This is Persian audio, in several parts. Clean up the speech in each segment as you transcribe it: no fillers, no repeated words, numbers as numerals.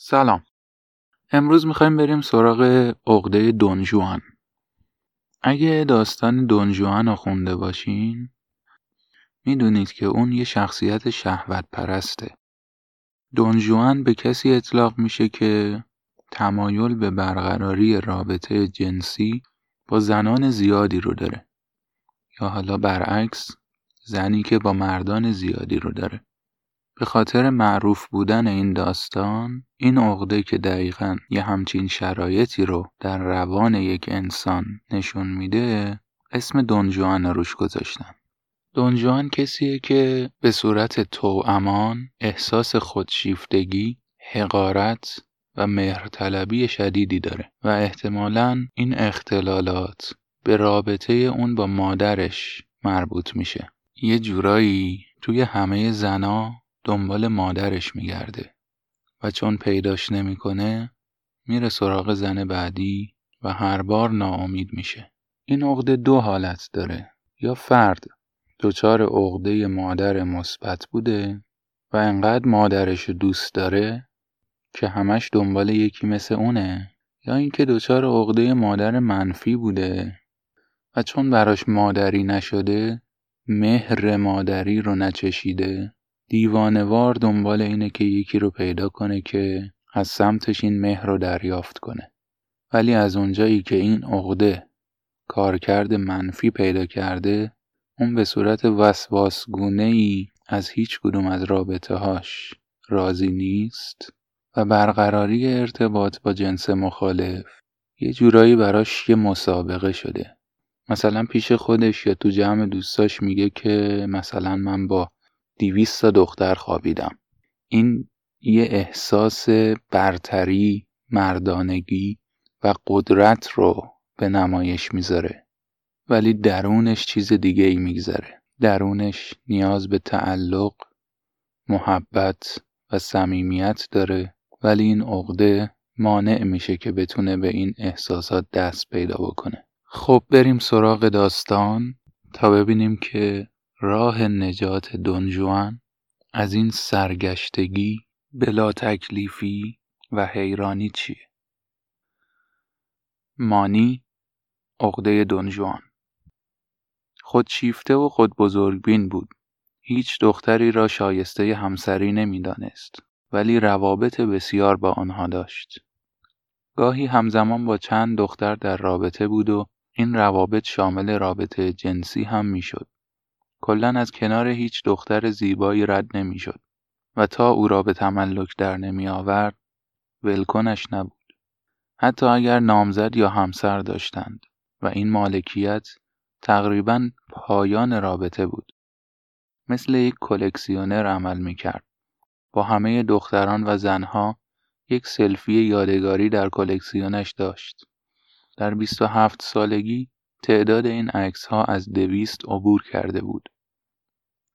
سلام. امروز میخوایم بریم سراغ عقده دون ژوان. اگه داستان دون ژوان رو خونده باشین میدونید که اون یه شخصیت شهوت پرسته. دون ژوان به کسی اطلاق میشه که تمایل به برقراری رابطه جنسی با زنان زیادی رو داره، یا حالا برعکس زنی که با مردان زیادی رو داره. به خاطر معروف بودن این داستان، این عقده که دقیقاً یه همچین شرایطی رو در روان یک انسان نشون میده، اسم دون ژوان روش گذاشتن. دون ژوان کسیه که به صورت توامان احساس خودشیفتگی، حقارت و مهرطلبی شدیدی داره و احتمالاً این اختلالات به رابطه اون با مادرش مربوط میشه. یه جورایی توی همه زنا دنبال مادرش میگرده و چون پیداش نمیکنه میره سراغ زن بعدی و هر بار ناامید میشه. این عقده دو حالت داره: یا فرد دچار عقده مادر مثبت بوده و انقدر مادرشو دوست داره که همش دنبال یکی مثل اونه، یا اینکه دچار عقده مادر منفی بوده و چون براش مادری نشده، مهر مادری رو نچشیده، دیوانوار دنبال اینه که یکی رو پیدا کنه که از سمتش این مهر رو دریافت کنه. ولی از اونجایی که این عقده کارکرد منفی پیدا کرده، اون به صورت وسواس‌گونه‌ای از هیچ کدوم از رابطه‌هاش راضی نیست و برقراری ارتباط با جنس مخالف یه جورایی براش یه مسابقه شده. مثلا پیش خودش یا تو جمع دوستاش میگه که مثلا من با 200 دختر خوابیدم. این یه احساس برتری، مردانگی و قدرت رو به نمایش میذاره، ولی درونش چیز دیگه ای میگذره. درونش نیاز به تعلق، محبت و صمیمیت داره، ولی این عقده مانع میشه که بتونه به این احساسات دست پیدا بکنه. خب بریم سراغ داستان تا ببینیم که راه نجات دون ژوان از این سرگشتگی، بلا تکلیفی و حیرانی چیه؟ معنی عقده دون ژوان: خودشیفته و خود بزرگبین بود. هیچ دختری را شایسته همسری نمی‌دانست، ولی روابط بسیار با آنها داشت. گاهی همزمان با چند دختر در رابطه بود و این روابط شامل رابطه جنسی هم می‌شد. کلاً از کنار هیچ دختر زیبایی رد نمی‌شد و تا او را به تملک در نمی‌آورد ولکنش نبود، حتی اگر نامزد یا همسر داشتند، و این مالکیت تقریباً پایان رابطه بود. مثل یک کلکسیونر عمل می‌کرد. با همه دختران و زنها یک سلفی یادگاری در کلکسیونش داشت. در 27 سالگی تعداد این عکس‌ها از 200 عبور کرده بود.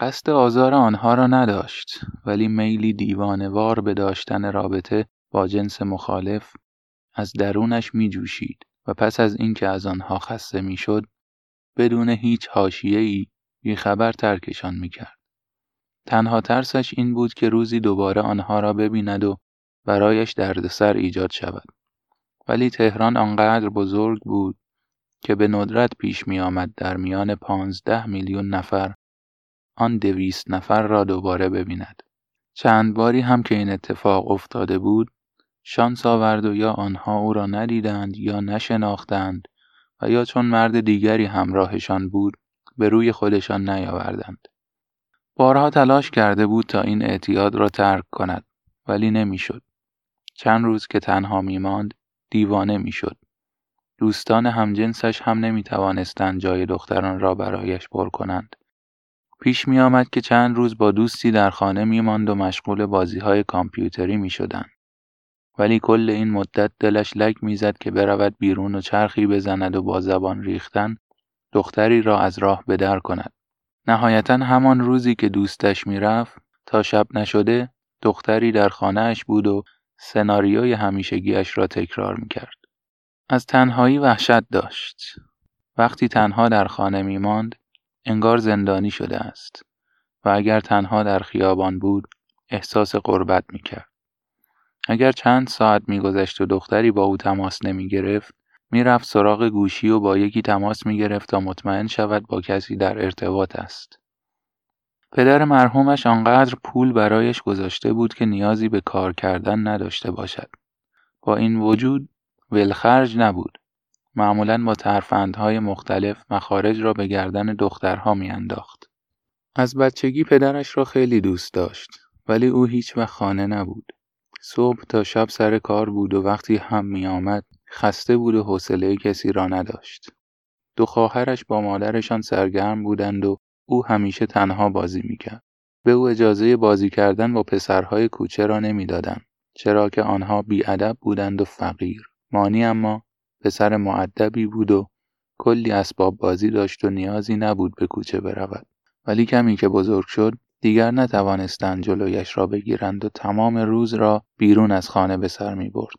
قصد آزار آنها را نداشت، ولی میلی دیوانه‌وار به داشتن رابطه با جنس مخالف از درونش می‌جوشید و پس از اینکه از آنها خسته می‌شد، بدون هیچ حاشیه‌ای بی‌خبر ترکشان می‌کرد. تنها ترسش این بود که روزی دوباره آنها را ببیند و برایش دردسر ایجاد شود. ولی تهران آنقدر بزرگ بود که به ندرت پیش می آمد در میان 15 میلیون نفر آن 200 نفر را دوباره ببیند. چند باری هم که این اتفاق افتاده بود، شانس آورد و یا آنها او را ندیدند یا نشناختند و یا چون مرد دیگری همراهشان بود به روی خودشان نیاوردند. بارها تلاش کرده بود تا این اعتیاد را ترک کند، ولی نمیشد. چند روز که تنها میماند دیوانه میشد. دوستان همجنسش هم نمیتوانستند جای دختران را برایش پر کنند. پیش می آمد که چند روز با دوستی در خانه میماند و مشغول بازی‌های کامپیوتری میشدند. ولی کل این مدت دلش لک میزد که برود بیرون و چرخی بزند و با زبان ریختن دختری را از راه بدر کند. نهایتاً همان روزی که دوستش میرفت، تا شب نشده دختری در خانه‌اش بود و سناریوی همیشگی‌اش را تکرار می‌کرد. از تنهایی وحشت داشت. وقتی تنها در خانه می‌ماند، انگار زندانی شده است و اگر تنها در خیابان بود، احساس غربت می‌کرد. اگر چند ساعت می‌گذشت و دختری با او تماس نمی‌گرفت، میرفت سراغ گوشی و با یکی تماس می‌گرفت تا مطمئن شود با کسی در ارتباط است. پدر مرحومش آنقدر پول برایش گذاشته بود که نیازی به کار کردن نداشته باشد. با این وجود ولخرج نبود. معمولاً با ترفندهای مختلف مخارج را به گردن دخترها می‌انداخت. از بچگی پدرش را خیلی دوست داشت، ولی او هیچ وقت خانه نبود. صبح تا شب سر کار بود و وقتی هم می آمد خسته بود و حوصله کسی را نداشت. دو خواهرش با مادرشان سرگرم بودند و او همیشه تنها بازی میکرد. به او اجازه بازی کردن با پسرهای کوچه را نمیدادند، چرا که آنها بی‌ادب بودند و فقیر. مانی اما پسر مؤدبی بود و کلی اسباب بازی داشت و نیازی نبود به کوچه برود. ولی کمی که بزرگ شد دیگر نتوانستند جلویش را بگیرند و تمام روز را بیرون از خانه به سر می برد.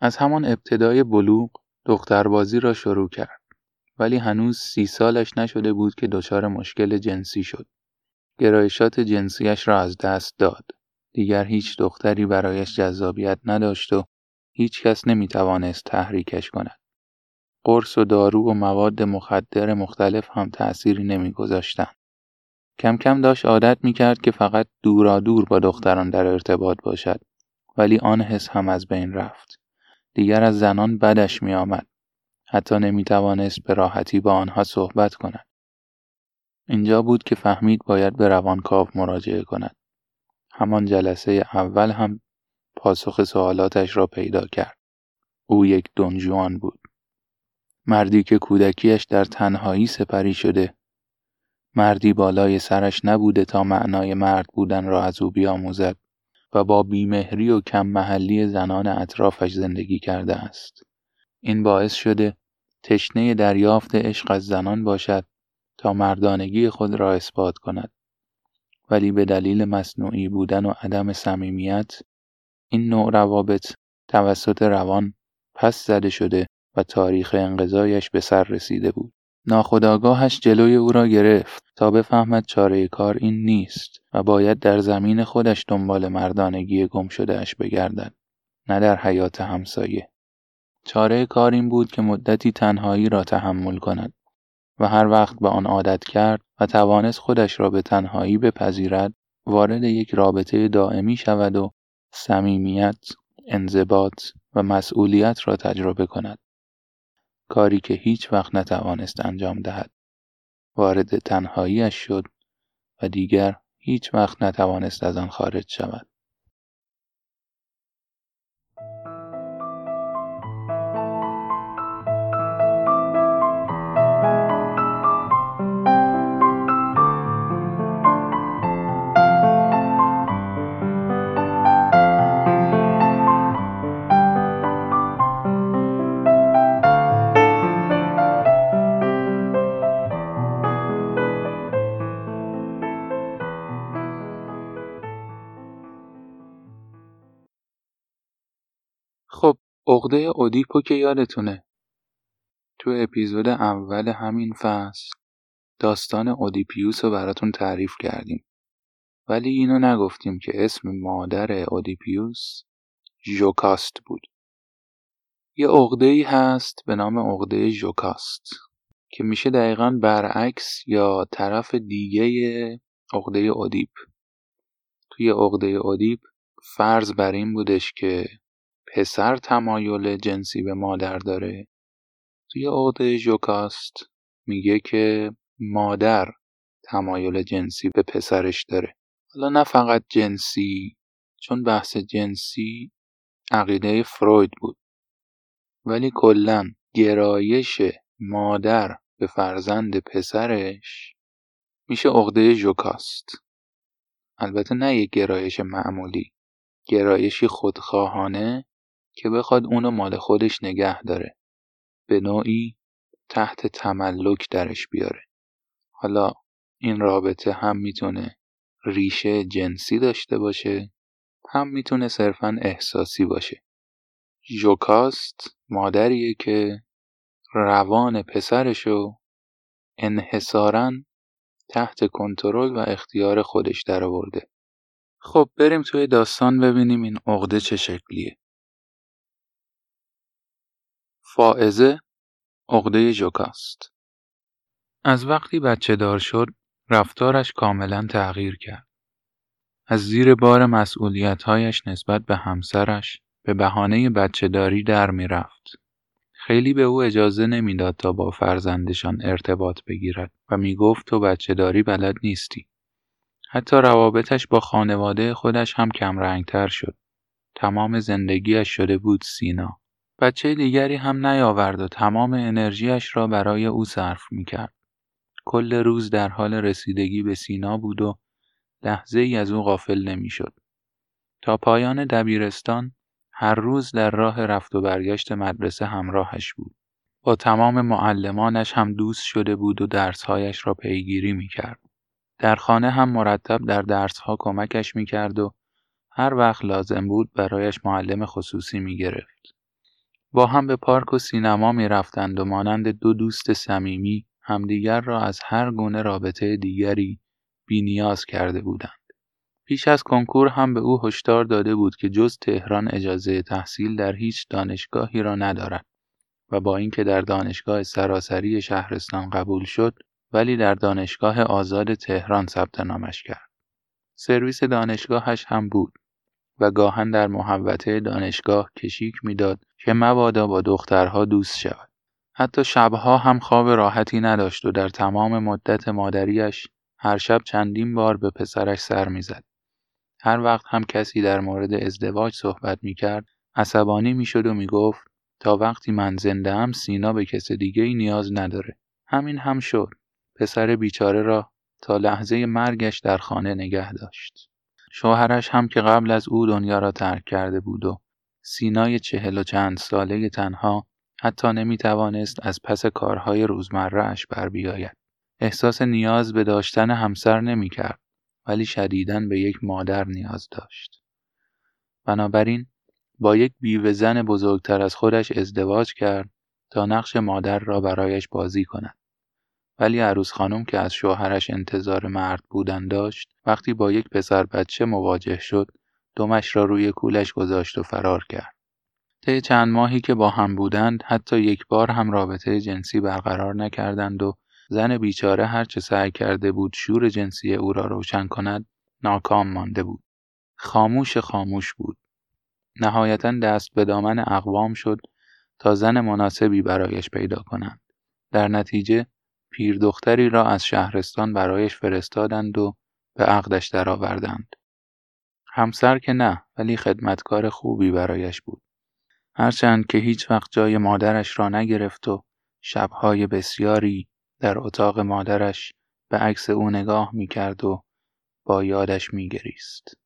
از همان ابتدای بلوغ دختربازی را شروع کرد، ولی هنوز 30 سالش نشده بود که دچار مشکل جنسی شد. گرایشات جنسیش را از دست داد. دیگر هیچ دختری برایش جذابیت نداشت و هیچ کس نمی توانست تحریکش کند. قرص و دارو و مواد مخدر مختلف هم تأثیری نمی گذاشتند. کم کم داشت عادت می کرد که فقط دورادور با دختران در ارتباط باشد، ولی آن حس هم از بین رفت. دیگر از زنان بدش می آمد. حتی نمی توانست به راحتی با آنها صحبت کند. اینجا بود که فهمید باید به روانکاو مراجعه کند. همان جلسه اول هم پاسخ سوالاتش را پیدا کرد. او یک دون ژوان بود. مردی که کودکیش در تنهایی سپری شده، مردی بالای سرش نبوده تا معنای مرد بودن را از او بیاموزد و با بیمهری و کم محلی زنان اطرافش زندگی کرده است. این باعث شده تشنه دریافت عشق از زنان باشد تا مردانگی خود را اثبات کند. ولی به دلیل مصنوعی بودن و عدم صمیمیت، این نوع روابط توسط روان پس زده شده و تاریخ انقضایش به سر رسیده بود. ناخودآگاهش جلوی او را گرفت تا بفهمد چاره کار این نیست و باید در زمین خودش دنبال مردانگی گم شدهش بگردد، نه در حیات همسایه. چاره کار این بود که مدتی تنهایی را تحمل کند و هر وقت به آن عادت کرد و توانست خودش را به تنهایی بپذیرد، وارد یک رابطه دائمی شود و صمیمیت، انضباط و مسئولیت را تجربه کند. کاری که هیچ وقت نتوانست انجام دهد. وارد تنهاییش شد و دیگر هیچ وقت نتوانست از آن خارج شود. عقده ادیپو که یادتونه، تو اپیزود اول همین فصل داستان ادیپیوس رو براتون تعریف کردیم، ولی اینو نگفتیم که اسم مادر ادیپیوس ژوکاست بود. یه عقده‌ای هست به نام عقده ژوکاست که میشه دقیقاً برعکس یا طرف دیگه عقده ادیپ. توی عقده ادیپ فرض بر این بودش که پسر تمایل جنسی به مادر داره. توی عقده ژوکاست میگه که مادر تمایل جنسی به پسرش داره. حالا نه فقط جنسی، چون بحث جنسی عقیده فروید بود، ولی کلاً گرایش مادر به فرزند پسرش میشه عقده ژوکاست. البته نه یک گرایش معمولی، گرایشی خودخواهانه که بخواد اونو مال خودش نگه داره، به نوعی تحت تملک درش بیاره. حالا این رابطه هم میتونه ریشه جنسی داشته باشه، هم میتونه صرفاً احساسی باشه. ژوکاست مادریه که روان پسرشو انحصاراً تحت کنترل و اختیار خودش درآورده. خب بریم توی داستان ببینیم این عقده چه شکلیه. فائزه عقده ژوکاست. از وقتی بچه دار شد رفتارش کاملا تغییر کرد. از زیر بار مسئولیت‌هایش نسبت به همسرش به بهانه بچه داری در می رفت. خیلی به او اجازه نمیداد تا با فرزندشان ارتباط بگیرد و می گفت تو بچه داری بلد نیستی. حتی روابطش با خانواده خودش هم کم رنگتر شد. تمام زندگیش شده بود سینا. بچه دیگری هم نیاورد و تمام انرژیش را برای او صرف می کرد. کل روز در حال رسیدگی به سینا بود و لحظه‌ای از او غافل نمی شد. تا پایان دبیرستان هر روز در راه رفت و برگشت مدرسه همراهش بود. با تمام معلمانش هم دوست شده بود و درسهایش را پیگیری می کرد. در خانه هم مرتب در درسها کمکش می کرد و هر وقت لازم بود برایش معلم خصوصی می گرفت. با هم به پارک و سینما می رفتند و مانند دو دوست صمیمی همدیگر را از هر گونه رابطه دیگری بی نیاز کرده بودند. پیش از کنکور هم به او هشدار داده بود که جز تهران اجازه تحصیل در هیچ دانشگاهی را ندارد و با اینکه در دانشگاه سراسری شهرستان قبول شد ولی در دانشگاه آزاد تهران ثبت نامش کرد. سرویس دانشگاهش هم بود و گاهن در محوطه دانشگاه کشیک میداد که مبادا با دخترها دوست شود. حتی شبها هم خواب راحتی نداشت و در تمام مدت مادریش هر شب چندین بار به پسرش سر میزد. هر وقت هم کسی در مورد ازدواج صحبت میکرد عصبانی میشد و میگفت تا وقتی من زنده ام سینا به کس دیگه ای نیاز نداره. همین هم شد. پسر بیچاره را تا لحظه مرگش در خانه نگه داشت. شوهرش هم که قبل از او دنیا را ترک کرده بود و سینای 40 و چند ساله تنها حتی نمیتوانست از پس کارهای روزمره اش بر بیاید. احساس نیاز به داشتن همسر نمی کرد ولی شدیداً به یک مادر نیاز داشت. بنابراین با یک بیوه زن بزرگتر از خودش ازدواج کرد تا نقش مادر را برایش بازی کند. ولی عروس خانم که از شوهرش انتظار مرد بودن داشت وقتی با یک پسر بچه مواجه شد دمش را روی کولش گذاشت و فرار کرد. طی چند ماهی که با هم بودند حتی یک بار هم رابطه جنسی برقرار نکردند و زن بیچاره هر چه سعی کرده بود شور جنسی او را روشن کند ناکام مانده بود. خاموش بود. نهایتاً دست به دامن اقوام شد تا زن مناسبی برایش پیدا کنند. در نتیجه پیر دختری را از شهرستان برایش فرستادند و به عقدش درآوردند. همسر که نه ولی خدمتکار خوبی برایش بود. هرچند که هیچ وقت جای مادرش را نگرفت و شب‌های بسیاری در اتاق مادرش به عکس او نگاه می‌کرد و با یادش می‌گریست.